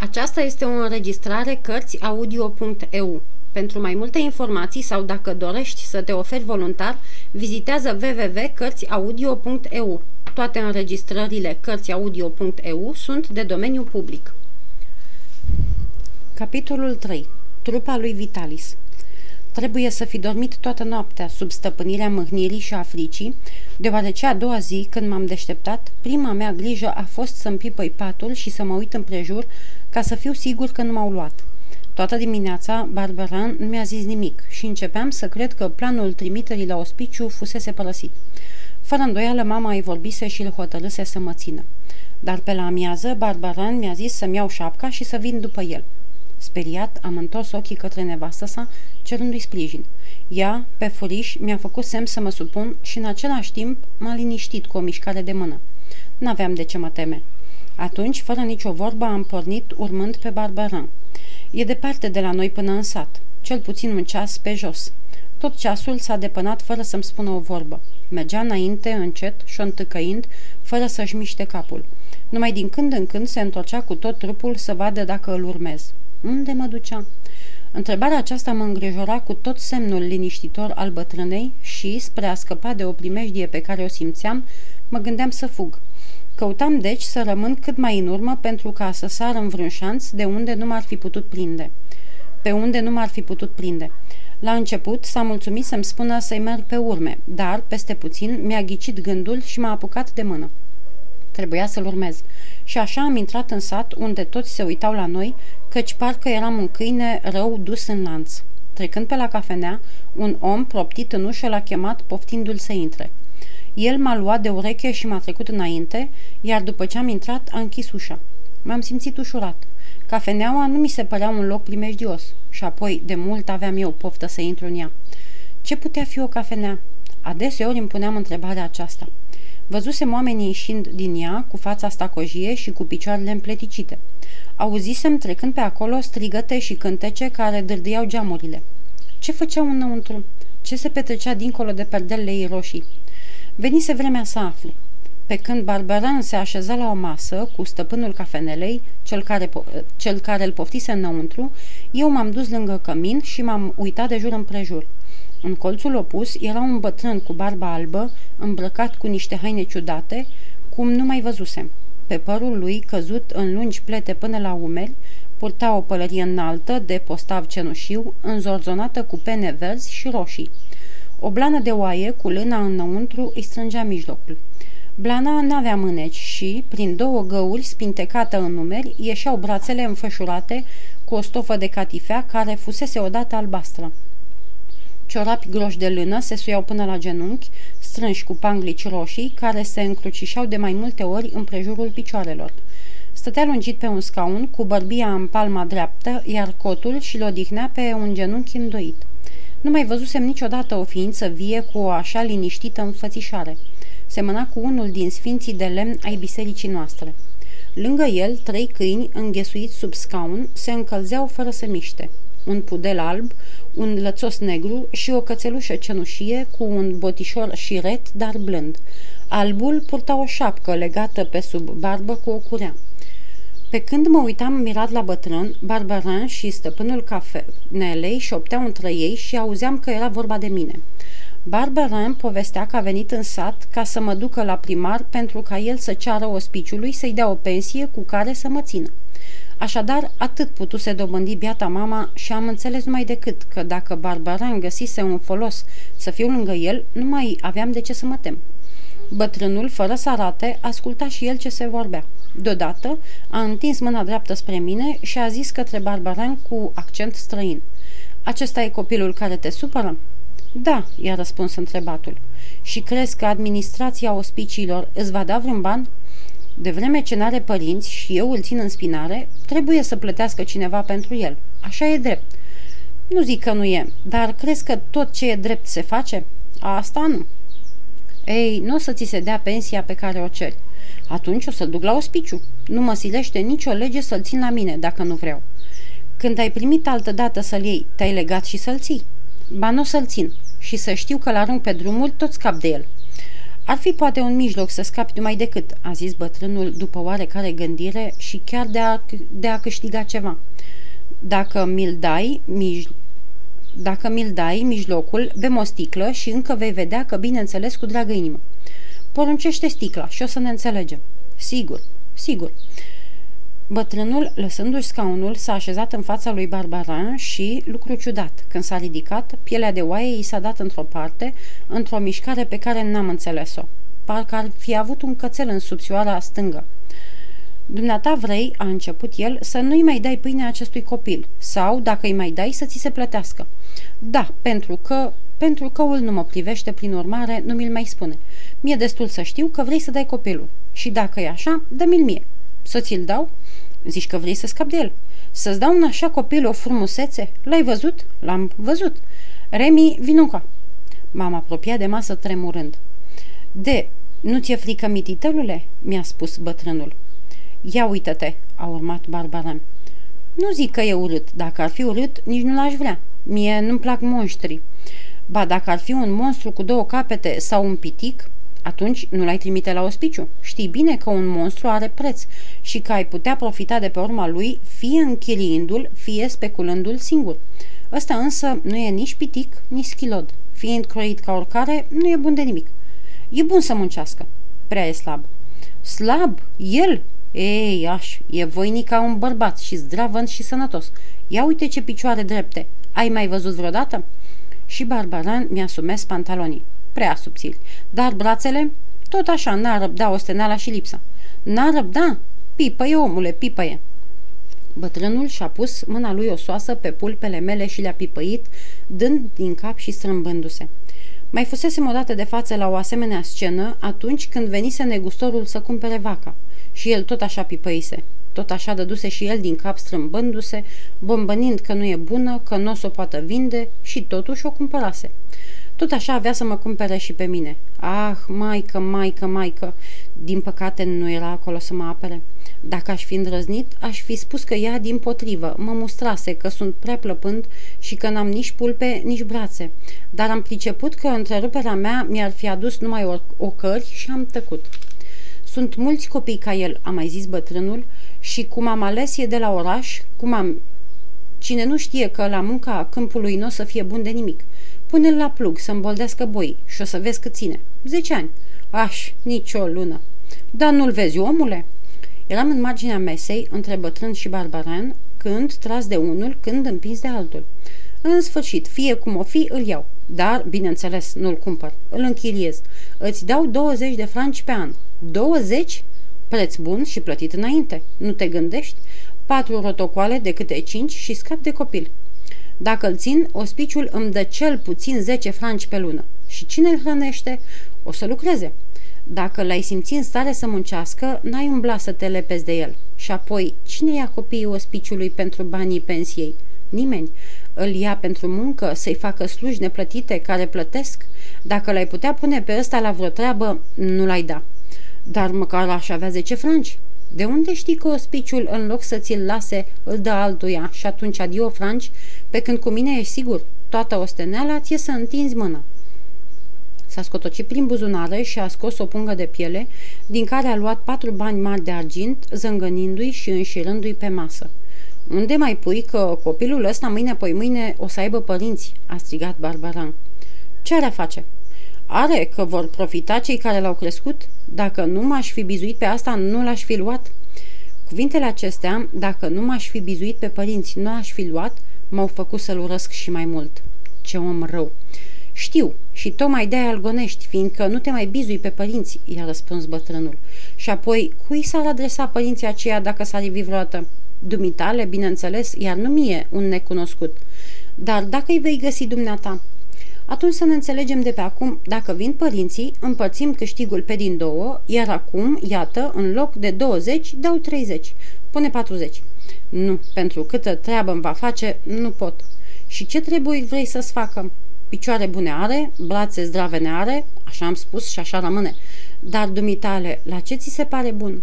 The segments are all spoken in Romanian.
Aceasta este o înregistrare cărțiaudio.eu. Pentru mai multe informații sau dacă dorești să te oferi voluntar, vizitează www.cărțiaudio.eu. Toate înregistrările cărțiaudio.eu sunt de domeniu public. Capitolul 3. Trupa lui Vitalis. Trebuie să fi dormit toată noaptea sub stăpânirea mâhnirii și a fricii, deoarece a doua zi, când m-am deșteptat, prima mea grijă a fost să-mi pipăi patul și să mă uit împrejur ca să fiu sigur că nu m-au luat. Toată dimineața, Barberin nu mi-a zis nimic și începeam să cred că planul trimiterii la ospiciu fusese părăsit. Fără îndoială, mama îi vorbise și îl hotărâse să mă țină. Dar pe la amiază, Barberin mi-a zis să-mi iau șapca și să vin după el. Speriat, am întors ochii către nevastă sa, cerându-i sprijin. Ea, pe furiș, mi-a făcut semn să mă supun și în același timp m-a liniștit cu o mișcare de mână. N-aveam de ce mă teme. Atunci, fără nicio vorbă, am pornit urmând pe Barberin. E departe de la noi până în sat, cel puțin un ceas pe jos. Tot ceasul s-a depănat fără să-mi spună o vorbă. Mergea înainte, încet, și-o întâcăind, fără să-și miște capul. Numai din când în când se întorcea cu tot trupul să vadă dacă îl urmez. Unde mă ducea? Întrebarea aceasta mă îngrijora cu tot semnul liniștitor al bătrânei și, spre a scăpa de o primejdie pe care o simțeam, mă gândeam să fug. Căutam deci să rămân cât mai în urmă pentru ca să sar în vreun șanț de unde nu m-ar fi putut prinde. La început s-a mulțumit să-mi spună să-i merg pe urme, dar, peste puțin, mi-a ghicit gândul și m-a apucat de mână. Trebuia să-l urmez. Și așa am intrat în sat, unde toți se uitau la noi, căci parcă eram un câine rău dus în lanț. Trecând pe la cafenea, un om proptit în ușă l-a chemat, poftindu-l să intre. El m-a luat de ureche și m-a trecut înainte, iar după ce am intrat, a închis ușa. M-am simțit ușurat. Cafeneaua nu mi se părea un loc primejdios și apoi, de mult, aveam eu poftă să intru în ea. Ce putea fi o cafenea? Adeseori îmi puneam întrebarea aceasta. Văzusem oamenii ieșind din ea, cu fața stacojie și cu picioarele împleticite. Auzisem trecând pe acolo strigăte și cântece care dârdâiau geamurile. Ce făceau înăuntru? Ce se petrecea dincolo de perdelele ei roșii? Venise vremea să aflu. Pe când Barberin se așeza la o masă cu stăpânul cafenelei, cel care îl poftise înăuntru, eu m-am dus lângă cămin și m-am uitat de jur împrejur. În colțul opus era un bătrân cu barba albă, îmbrăcat cu niște haine ciudate, cum nu mai văzusem. Pe părul lui, căzut în lungi plete până la umeri, purta o pălărie înaltă de postav cenușiu, înzorzonată cu pene verzi și roșii. O blană de oaie cu lâna înăuntru îi strângea mijlocul. Blana n-avea mâneci și, prin două găuri spintecată în numeri, ieșeau brațele înfășurate cu o stofă de catifea care fusese odată albastră. Ciorapi groși de lână se suiau până la genunchi, strânși cu panglici roșii, care se încrucișau de mai multe ori împrejurul picioarelor. Stătea lungit pe un scaun, cu bărbia în palma dreaptă, iar cotul și-l odihnea pe un genunchi îndoit. Nu mai văzusem niciodată o ființă vie cu o așa liniștită înfățișare. Semăna cu unul din sfinții de lemn ai bisericii noastre. Lângă el, trei câini, înghesuiți sub scaun, se încălzeau fără să miște. Un pudel alb, un lățos negru și o cățelușă cenușie cu un botișor șiret, dar blând. Albul purta o șapcă legată pe sub barbă cu o curea. Pe când mă uitam mirat la bătrân, Barberin și stăpânul cafenelei șopteau între ei și auzeam că era vorba de mine. Barberin povestea că a venit în sat ca să mă ducă la primar pentru ca el să ceară ospiciului să-i dea o pensie cu care să mă țină. Așadar, atât putuse dobândi biata mama și am înțeles numai decât că dacă Barberin găsise un folos să fiu lângă el, nu mai aveam de ce să mă tem. Bătrânul, fără să arate, asculta și el ce se vorbea. Deodată a întins mâna dreaptă spre mine și a zis către Barberin cu accent străin: "Acesta e copilul care te supără?" "Da," i-a răspuns întrebatul. "Și crezi că administrația ospiciilor îți va da vreun ban? De vreme ce n-are părinți și eu îl țin în spinare, trebuie să plătească cineva pentru el. Așa e drept." "Nu zic că nu e, dar crezi că tot ce e drept se face?" "Asta nu." "Ei, nu o să ți se dea pensia pe care o ceri." "Atunci o să-l duc la ospiciu. Nu mă silește nicio lege să-l țin la mine dacă nu vreau." "Când ai primit altădată să-l iei, te-ai legat și să-l ții." "Ba, nu o să-l țin și să știu că l-arunc pe drumul toți cap de el." Ar fi poate un mijloc să scapi numai decât, a zis bătrânul după oarecare gândire și chiar de a câștiga ceva. Dacă mi-l dai mijlocul, bem o sticlă și încă vei vedea că, bineînțeles, cu dragă inimă. Poruncește sticla și o să ne înțelegem. Sigur, sigur. Bătrânul, lăsându-și scaunul, s-a așezat în fața lui Barberin și, lucru ciudat, când s-a ridicat, pielea de oaie i s-a dat într-o parte, într-o mișcare pe care n-am înțeles-o. Parcă ar fi avut un cățel în subțioara stângă. Dumneata vrei, a început el, să nu-i mai dai pâine acestui copil, sau, dacă îi mai dai, să ți se plătească. Da, pentru că ul nu mă privește, prin urmare, nu mi-l mai spune. Mi-e destul să știu că vrei să dai copilul. Și dacă e așa, dă-mi-l mie. Să ți-l dau? Zici că vrei să scapi de el. Să-ți dau un așa copil o frumusețe? L-ai văzut? L-am văzut. Remi, vinunca. M-am apropiat de masă tremurând. Nu ți-e frică, mititelule? Mi-a spus bătrânul. Ia uită-te, a urmat Barberin. Nu zic că e urât. Dacă ar fi urât, nici nu l-aș vrea. Mie nu-mi plac monștrii. Ba, dacă ar fi un monstru cu două capete sau un pitic, atunci nu l-ai trimite la ospiciu. Știi bine că un monstru are preț și că ai putea profita de pe urma lui, fie închiriindu-l, fie speculându-l singur. Ăsta însă nu e nici pitic, nici schilod. Fiind croit ca oricare, nu e bun de nimic. E bun să muncească. Prea e slab. Slab? El? Ei, aș, e voinic ca un bărbat și zdravând și sănătos. Ia uite ce picioare drepte. Ai mai văzut vreodată? Și Barberin mi-a sumesc pantalonii. Prea subțiri. Dar brațele? Tot așa, n-a răbda ostenala și lipsa. N-a răbda? Pipăie, omule, pipăie. Bătrânul și-a pus mâna lui osoasă pe pulpele mele și le-a pipăit, dând din cap și strâmbându-se. Mai fusesem odată de față la o asemenea scenă atunci când venise negustorul să cumpere vaca. Și el tot așa pipăise. Tot așa dăduse și el din cap strâmbându-se, bombănind că nu e bună, că nu o s-o poată vinde și totuși o cumpărase. Tot așa avea să mă cumpere și pe mine. Ah, maică, din păcate nu era acolo să mă apere. Dacă aș fi îndrăznit, aș fi spus că ea dimpotrivă mă mustrase, că sunt prea plăpând și că n-am nici pulpe, nici brațe. Dar am priceput că întreruperea mea mi-ar fi adus numai ocări și am tăcut. Sunt mulți copii ca el, a mai zis bătrânul, și cum am ales e de la oraș, cine nu știe că la munca câmpului n-o să fie bun de nimic. Pune-l la plug să îmboldească boii și o să vezi cât ține. 10 ani. Aș, nici o lună. Dar nu-l vezi, omule? Eram în marginea mesei, între bătrân și Barberin, când tras de unul, când împins de altul. În sfârșit, fie cum o fi, îl iau. Dar, bineînțeles, nu-l cumpăr. Îl închiriez. Îți dau 20 de franci pe an. 20? Preț bun și plătit înainte. Nu te gândești? 4 rotocoale de câte 5 și scap de copil. Dacă îl țin, ospiciul îmi dă cel puțin 10 franci pe lună. Și cine îl hrănește? O să lucreze. Dacă l-ai simți în stare să muncească, n-ai umbla să te lepezi de el. Și apoi, cine ia copiii ospiciului pentru banii pensiei? Nimeni. Îl ia pentru muncă, să-i facă sluji neplătite care plătesc? Dacă l-ai putea pune pe ăsta la vreo treabă, nu l-ai da. Dar măcar aș avea 10 franci. De unde știi că ospiciul, în loc să ți-l lase, îl dă altuia și atunci adio franci, pe când cu mine ești sigur, toată osteneala ție să întinzi mâna. S-a scotocit prin buzunare și a scos o pungă de piele, din care a luat 4 bani mari de argint, zângănindu-i și înșirându-i pe masă. Unde mai pui că copilul ăsta mâine o să aibă părinți?" a strigat Barberin. Ce are a face?" Are că vor profita cei care l-au crescut? Dacă nu m-aș fi bizuit pe asta, nu l-aș fi luat." Cuvintele acestea, dacă nu m-aș fi bizuit pe părinți, nu aș fi luat, m-au făcut să-l urăsc și mai mult. Ce om rău! Știu, și tocmai de-aia algonești, fiindcă nu te mai bizui pe părinți, i-a răspuns bătrânul. Și apoi, cui s-ar adresa părinții aceia dacă s-ar ivi vreodată? Dumitale, bineînțeles, iar nu mie, un necunoscut. Dar dacă îi vei găsi dumneata? Atunci să ne înțelegem de pe acum, dacă vin părinții, împărțim câștigul pe din 2, iar acum, iată, în loc de 20, dau 30. Pune 40. Nu, pentru câtă treabă îmi va face, nu pot. Și ce trebui vrei să-ți facă? Picioare bune are, brațe zdrave ne are, așa am spus și așa rămâne. Dar, dumitale, la ce ți se pare bun?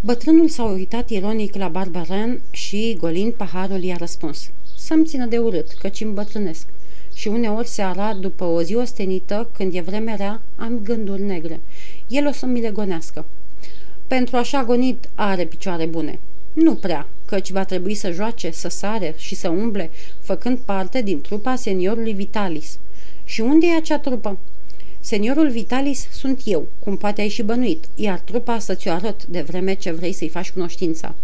Bătrânul s-a uitat ironic la Barberin și, golind paharul, i-a răspuns. Să-mi țină de urât, căci îmbătrânesc. și uneori seara, după o zi ostenită, când e vreme rea, am gânduri negre. El o să mi le gonească. Pentru așa gonit are picioare bune. Nu prea, căci va trebui să joace, să sare și să umble, făcând parte din trupa seniorului Vitalis. Și unde e acea trupă? Seniorul Vitalis sunt eu, cum poate ai și bănuit, iar trupa să ți-o arăt de vreme ce vrei să-i faci cunoștința.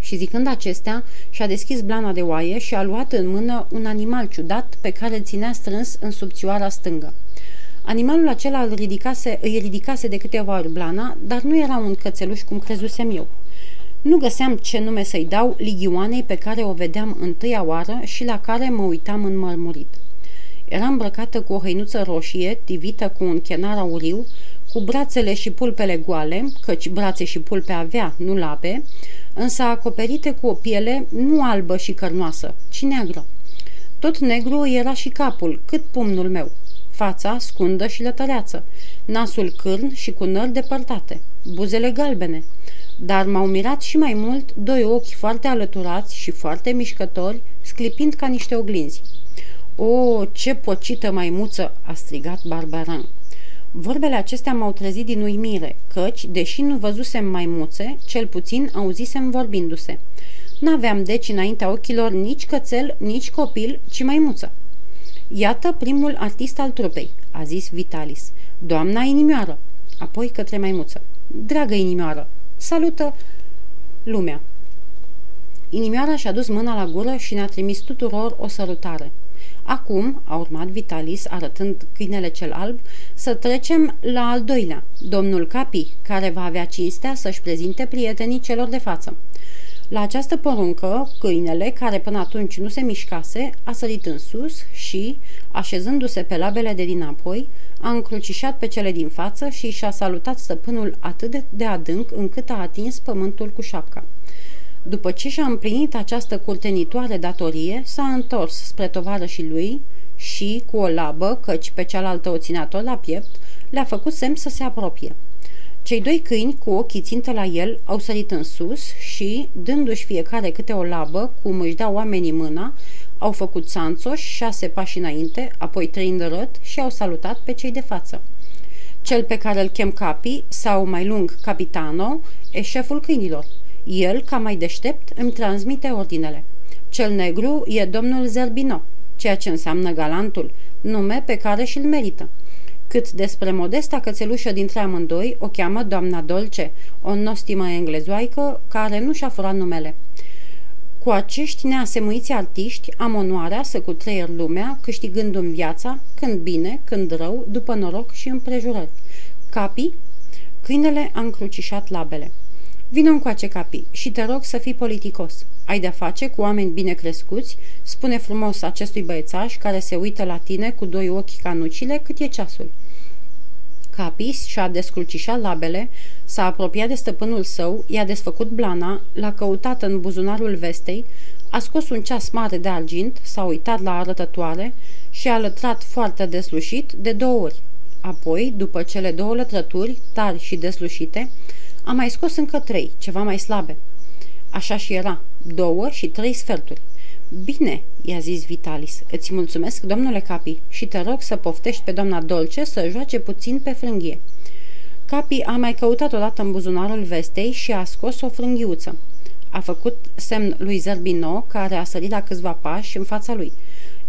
Și zicând acestea, și-a deschis blana de oaie și a luat în mână un animal ciudat pe care îl ținea strâns în subțioara stângă. Animalul acela îi ridicase de câteva ori blana, dar nu era un cățeluș cum crezusem eu. Nu găseam ce nume să-i dau ligioanei pe care o vedeam întâia oară și la care mă uitam înmărmurit. Era îmbrăcată cu o hăinuță roșie, tivită cu un chenar auriu, cu brațele și pulpele goale, căci brațe și pulpe avea, nu labe, însă acoperite cu o piele nu albă și cărnoasă, ci neagră. Tot negru era și capul, cât pumnul meu. Fața scundă și lătăreață, nasul cârn și cu nări depărtate, buzele galbene. Dar m-au mirat și mai mult doi ochi foarte alăturați și foarte mișcători, sclipind ca niște oglinzi. O, ce pocită maimuță!" a strigat Barberin. Vorbele acestea m-au trezit din uimire, căci, deși nu văzusem maimuțe, cel puțin auzisem vorbindu-se. N-aveam deci înaintea ochilor nici cățel, nici copil, ci maimuță. Iată primul artist al trupei," a zis Vitalis. Doamna inimioară!" Apoi către maimuță. Dragă inimioară! Salută lumea!" Inimioara și-a dus mâna la gură și ne-a trimis tuturor o sărutare. Acum, a urmat Vitalis, arătând câinele cel alb, să trecem la al doilea, domnul Capi, care va avea cinstea să-și prezinte prietenii celor de față. La această poruncă, câinele, care până atunci nu se mișcase, a sărit în sus și, așezându-se pe labele de dinapoi, a încrucișat pe cele din față și și-a salutat stăpânul atât de adânc încât a atins pământul cu șapca. După ce și-a împlinit această curtenitoare datorie, s-a întors spre tovarășii lui și, cu o labă, căci pe cealaltă o ținea tot la piept, le-a făcut semn să se apropie. Cei doi câini, cu ochii țintă la el, au sărit în sus și, dându-și fiecare câte o labă, cum își dau oamenii mâna, au făcut sanțoși 6 pași înainte, apoi 3 în rând și au salutat pe cei de față. Cel pe care îl chem Capi, sau mai lung Capitano, e șeful câinilor. El, ca mai deștept, îmi transmite ordinele. Cel negru e domnul Zerbino, ceea ce înseamnă galantul, nume pe care și-l merită. Cât despre modesta cățelușă dintre amândoi, o cheamă doamna Dolce, o nostimă englezoaică care nu și-a furat numele. Cu acești neasemuiți artiști am onoarea să cutreier lumea, câștigându-mi viața, când bine, când rău, după noroc și împrejurări. Capi? Câinele a încrucișat labele. Vino încoace, Capi, și te rog să fii politicos. Ai de-a face cu oameni bine crescuți, spune frumos acestui băiețaș care se uită la tine cu 2 ochi ca nucile cât e ceasul. Capi și-a descrucișat labele, s-a apropiat de stăpânul său, i-a desfăcut blana, l-a căutat în buzunarul vestei, a scos un ceas mare de argint, s-a uitat la arătătoare și a lătrat foarte deslușit de 2 ori. Apoi, după cele 2 lătrături, tari și deslușite, a mai scos încă 3, ceva mai slabe. Așa și era, 2 și 3 sferturi. Bine, i-a zis Vitalis, îți mulțumesc, domnule Capi, și te rog să poftești pe doamna Dolce să joace puțin pe frânghie. Capi a mai căutat odată în buzunarul vestei și a scos o frânghiuță. A făcut semn lui Zerbino, care a sărit la câțiva pași în fața lui.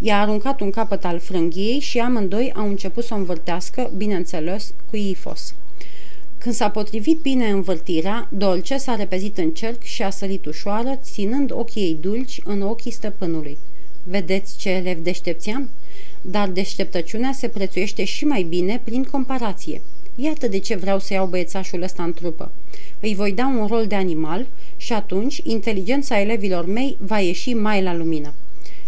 I-a aruncat un capăt al frânghiei și amândoi au început să o învârtească, bineînțeles, cu ifos. Când s-a potrivit bine învârtirea, Dolce s-a repezit în cerc și a sărit ușoară, ținând ochii ei dulci în ochii stăpânului. Vedeți ce elev deștepțeam? Dar deșteptăciunea se prețuiește și mai bine prin comparație. Iată de ce vreau să iau băiețașul ăsta în trupă. Îi voi da un rol de animal și atunci inteligența elevilor mei va ieși mai la lumină.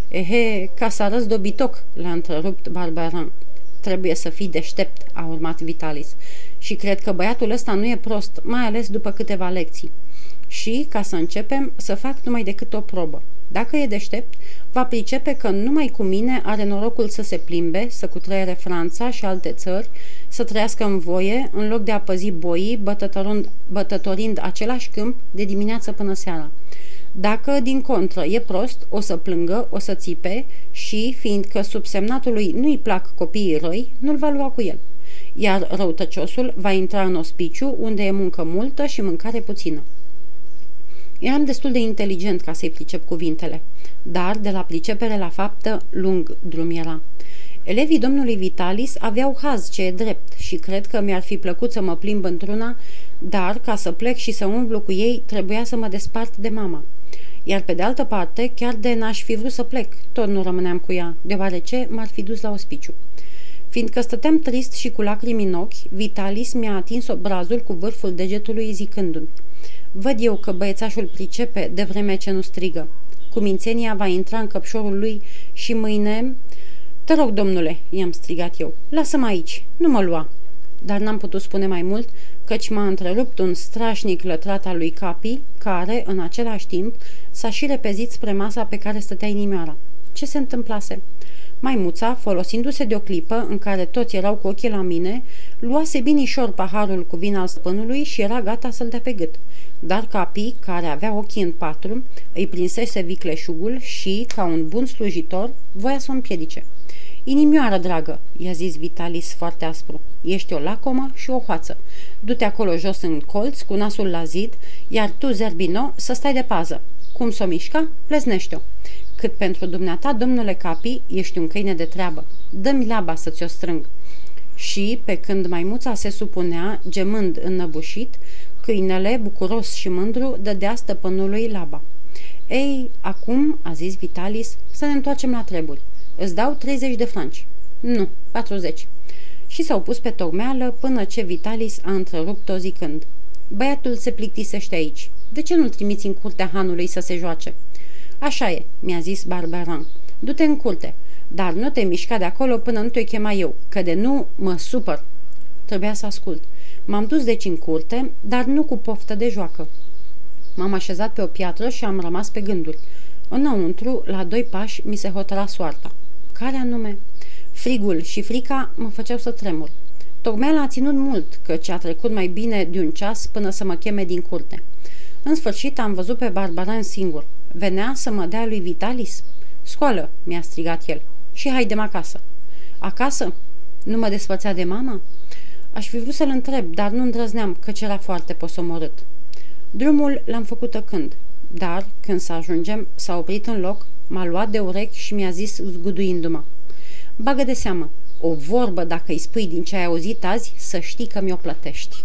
Ehe, ca să arăți dobitoc, l-a întrerupt Barberin. Trebuie să fii deștept, a urmat Vitalis. Și cred că băiatul ăsta nu e prost, mai ales după câteva lecții. Și, ca să începem, să fac numai decât o probă. Dacă e deștept, va pricepe că numai cu mine are norocul să se plimbe, să cutreiere Franța și alte țări, să trăiască în voie, în loc de a păzi boii, bătătorind același câmp de dimineață până seara. Dacă, din contră, e prost, o să plângă, o să țipe și, fiindcă subsemnatului nu-i plac copiii răi, nu-l va lua cu el. Iar răutăciosul va intra în ospiciu, unde e muncă multă și mâncare puțină. Eram destul de inteligent ca să-i pricep cuvintele, dar de la pricepere la faptă lung drum era. Elevii domnului Vitalis aveau haz ce e drept și cred că mi-ar fi plăcut să mă plimb într-una, dar ca să plec și să umblu cu ei trebuia să mă despart de mama. Iar pe de altă parte, chiar de n-aș fi vrut să plec, tot nu rămâneam cu ea, deoarece m-ar fi dus la ospiciu. Fiindcă stăteam trist și cu lacrimi în ochi, Vitalis mi-a atins obrazul cu vârful degetului zicându-mi: "Văd eu că băiețașul pricepe de vreme ce nu strigă. Cumințenia va intra în căpșorul lui și mâine..." "Te rog, domnule," i-am strigat eu, "lasă-mă aici, nu mă lua." Dar n-am putut spune mai mult, căci m-a întrerupt un strașnic lătrat al lui Capi, care, în același timp, s-a și repezit spre masa pe care stătea inimioara. Ce se întâmplase? Maimuța, folosindu-se de o clipă în care toți erau cu ochii la mine, luase binișor paharul cu vin al stăpânului și era gata să-l dea pe gât. Dar Capi, care avea ochii în patru, îi prinsese vicleșugul și, ca un bun slujitor, voia să o împiedice. "Inimioară dragă," i-a zis Vitalis foarte aspru, "ești o lacomă și o hoață. Du-te acolo jos în colț, cu nasul la zid, iar tu, Zerbino, să stai de pază. Cum s-o mișca, pleznește-o. Cât pentru dumneata, domnule Capi, ești un câine de treabă. Dă-mi laba să ți-o strâng." Și, pe când maimuța se supunea, gemând înnăbușit, câinele, bucuros și mândru, dădea stăpânului laba. "Ei, acum," a zis Vitalis, "să ne întoarcem la treburi. Îți dau 30 de franci." "Nu, 40." Și s-au pus pe tocmeală până ce Vitalis a întrerupt-o zicând: "Băiatul se plictisește aici. De ce nu-l trimiți în curtea hanului să se joace?" "Așa e," mi-a zis Barberin. "Du-te în curte, dar nu te mișca de acolo până nu te-o chema eu, că de nu mă supăr." Trebuia să ascult. M-am dus deci în curte, dar nu cu poftă de joacă. M-am așezat pe o piatră și am rămas pe gânduri. Înăuntru, la 2 pași, mi se hotăra soarta. Care anume? Frigul și frica mă făceau să tremur. Tocmeala a ținut mult, căci a trecut mai bine de 1 ceas până să mă cheme din curte. În sfârșit am văzut pe Barberin singur. Venea să mă dea lui Vitalis. "Scoală!" mi-a strigat el. "Și haidem acasă." "Acasă? Nu mă despărțea de mama?" Aș fi vrut să-l întreb, dar nu îndrăzneam, căci era foarte posomorât. Drumul l-am făcut tăcând, dar când să ajungem, s-a oprit în loc, m-a luat de urechi și mi-a zis zguduindu-mă: "Bagă de seamă, o vorbă dacă îi spui din ce ai auzit azi, să știi că mi-o plătești."